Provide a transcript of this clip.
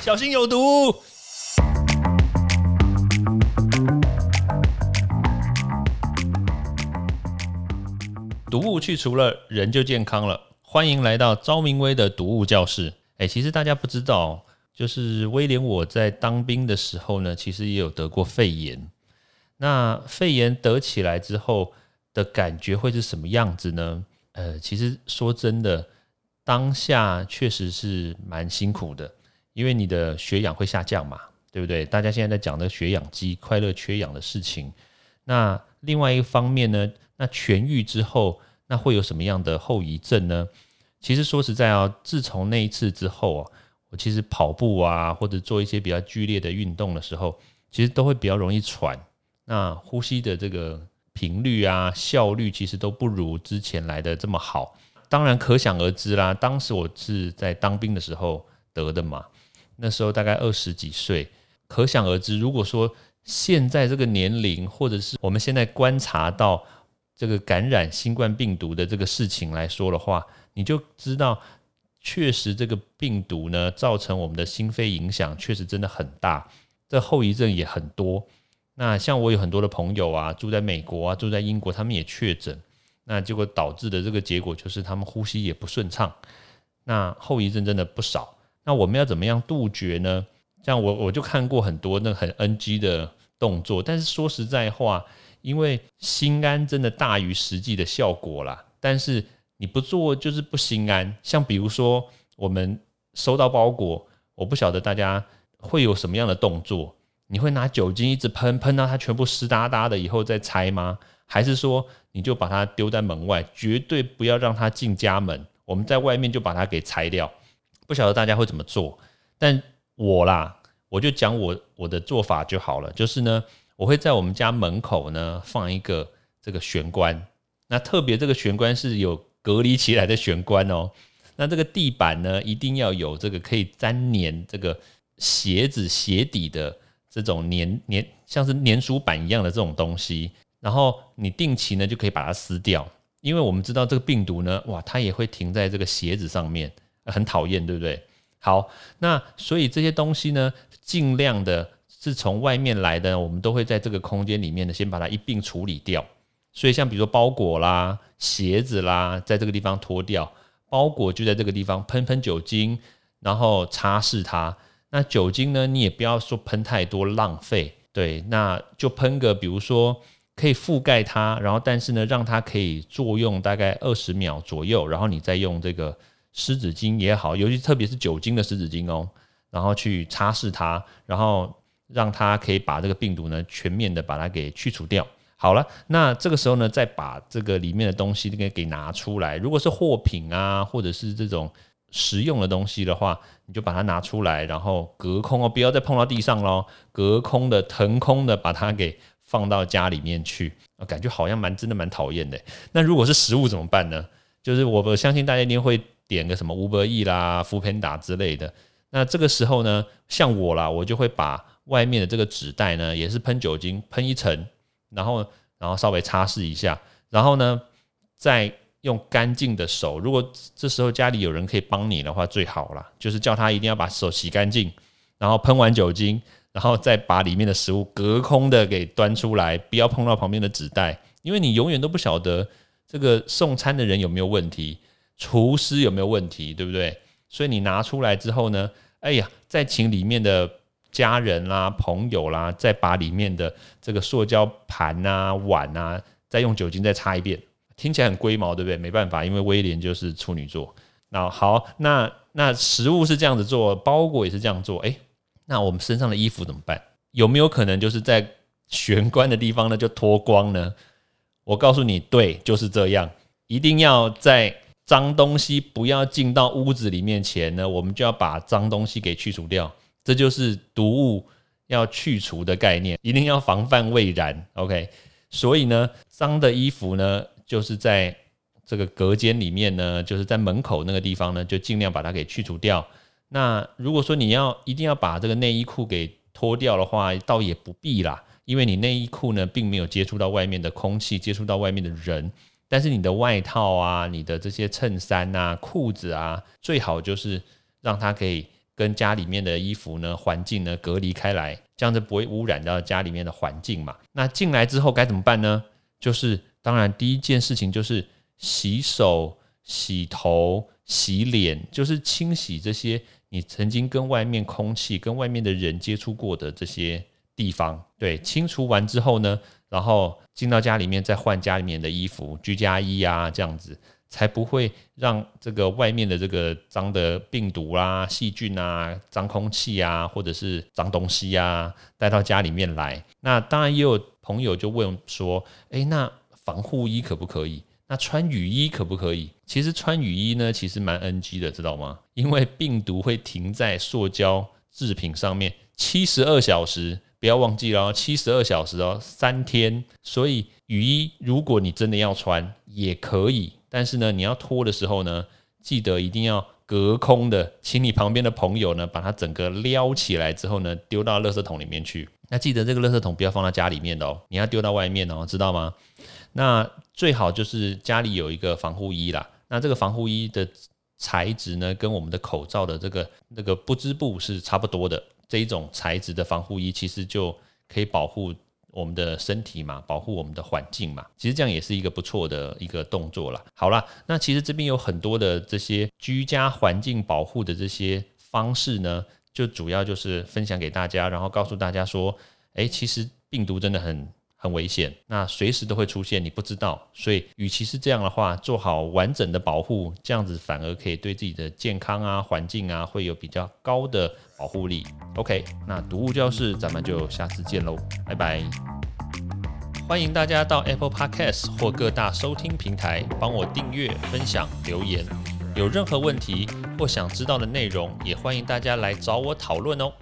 小心有毒。毒物去除了，人就健康了。欢迎来到昭明威的毒物教室。其实大家不知道，就是威廉我在当兵的时候呢，其实也有得过肺炎。那肺炎得起来之后的感觉会是什么样子呢？其实说真的，当下确实是蛮辛苦的，因为你的血氧会下降嘛，对不对？大家现在在讲的血氧机快乐缺氧的事情。那另外一个方面呢，那痊愈之后，那会有什么样的后遗症呢？其实说实在啊，自从那一次之后啊，我其实跑步啊，或者做一些比较剧烈的运动的时候，其实都会比较容易喘。那呼吸的这个频率啊，效率其实都不如之前来的这么好。当然可想而知啦，当时我是在当兵的时候得的嘛，那时候大概20几岁，可想而知，如果说现在这个年龄，或者是我们现在观察到这个感染新冠病毒的这个事情来说的话，你就知道确实这个病毒呢造成我们的心肺影响确实真的很大，这后遗症也很多。那像我有很多的朋友啊，住在美国啊，住在英国，他们也确诊，那结果导致的这个结果就是他们呼吸也不顺畅，那后遗症真的不少。那我们要怎么样杜绝呢？像我就看过很多那很 NG 的动作，但是说实在话，因为心安真的大于实际的效果啦，但是你不做就是不心安。像比如说我们收到包裹，我不晓得大家会有什么样的动作，你会拿酒精一直喷，喷到它全部湿哒哒的以后再拆吗？还是说你就把它丢在门外，绝对不要让它进家门，我们在外面就把它给拆掉？不晓得大家会怎么做，但我啦，我就讲我的做法就好了。就是呢，我会在我们家门口呢放一个这个玄关，那特别这个玄关是有隔离起来的玄关哦。那这个地板呢一定要有这个可以粘黏这个鞋子鞋底的这种黏像是粘鼠板一样的这种东西，然后你定期呢就可以把它撕掉，因为我们知道这个病毒呢，哇，它也会停在这个鞋子上面，很讨厌，对不对？好，那所以这些东西呢，尽量的是从外面来的，我们都会在这个空间里面呢先把它一并处理掉。所以像比如说包裹啦、鞋子啦，在这个地方脱掉，包裹就在这个地方喷酒精，然后擦拭它。那酒精呢，你也不要说喷太多浪费，对，那就喷个比如说可以覆盖它，然后但是呢让它可以作用大概20秒左右，然后你再用这个湿纸巾也好，尤其特别是酒精的湿纸巾哦，然后去擦拭它，然后让它可以把这个病毒呢全面的把它给去除掉。好了，那这个时候呢再把这个里面的东西给拿出来，如果是货品啊，或者是这种食用的东西的话，你就把它拿出来，然后隔空哦，不要再碰到地上咯，隔空的腾空的把它给放到家里面去，感觉好像真的蛮讨厌的。那如果是食物怎么办呢？就是我相信大家一定会点个什么 Uber Eats 啦、Food Panda 之类的。那这个时候呢，像我啦，我就会把外面的这个纸袋呢，也是喷酒精喷一层，然后稍微擦拭一下，然后呢再用干净的手，如果这时候家里有人可以帮你的话最好啦，就是叫他一定要把手洗干净，然后喷完酒精，然后再把里面的食物隔空的给端出来，不要碰到旁边的纸袋，因为你永远都不晓得这个送餐的人有没有问题，厨师有没有问题，对不对？所以你拿出来之后呢，哎呀，再请里面的家人啦、朋友啦，再把里面的这个塑胶盘啊、碗啊，再用酒精再擦一遍。听起来很龟毛，对不对？没办法，因为威廉就是处女座。那好，那食物是这样子做，包裹也是这样做。那我们身上的衣服怎么办？有没有可能就是在玄关的地方呢就脱光呢？我告诉你，对，就是这样。一定要在脏东西不要进到屋子里面前呢，我们就要把脏东西给去除掉。这就是毒物要去除的概念，一定要防范未然。OK， 所以呢，脏的衣服呢，就是在这个隔间里面呢，就是在门口那个地方呢，就尽量把它给去除掉。那如果说你一定要把这个内衣裤给脱掉的话，倒也不必啦，因为你内衣裤呢并没有接触到外面的空气，接触到外面的人。但是你的外套啊，你的这些衬衫啊、裤子啊，最好就是让它可以跟家里面的衣服呢、环境呢隔离开来，这样子不会污染到家里面的环境嘛。那进来之后该怎么办呢？就是当然第一件事情就是洗手、洗头、洗脸，就是清洗这些你曾经跟外面空气、跟外面的人接触过的这些地方。对，清除完之后呢，然后进到家里面再换家里面的衣服，居家衣啊，这样子才不会让这个外面的这个脏的病毒啦、细菌啊、脏空气啊，或者是脏东西啊带到家里面来。那当然也有朋友就问说，那防护衣可不可以？那穿雨衣可不可以？其实穿雨衣呢，其实蛮 NG 的，知道吗？因为病毒会停在塑胶制品上面72小时，不要忘记了，72小时哦，3天。所以雨衣如果你真的要穿也可以，但是呢，你要脱的时候呢，记得一定要隔空的，请你旁边的朋友呢，把它整个撩起来之后呢，丢到垃圾桶里面去。那记得这个垃圾桶不要放到家里面的哦，你要丢到外面哦，知道吗？那最好就是家里有一个防护衣啦。那这个防护衣的材质呢，跟我们的口罩的这个不织布是差不多的。这一种材质的防护衣，其实就可以保护我们的身体嘛，保护我们的环境嘛。其实这样也是一个不错的一个动作啦。好啦，那其实这边有很多的这些居家环境保护的这些方式呢，就主要就是分享给大家，然后告诉大家说，其实病毒真的很危险，那随时都会出现，你不知道。所以与其是这样的话，做好完整的保护，这样子反而可以对自己的健康啊、环境啊会有比较高的保护力。 OK， 那读物教室咱们就下次见咯，拜拜。欢迎大家到 Apple Podcast 或各大收听平台帮我订阅、分享、留言，有任何问题或想知道的内容也欢迎大家来找我讨论哦。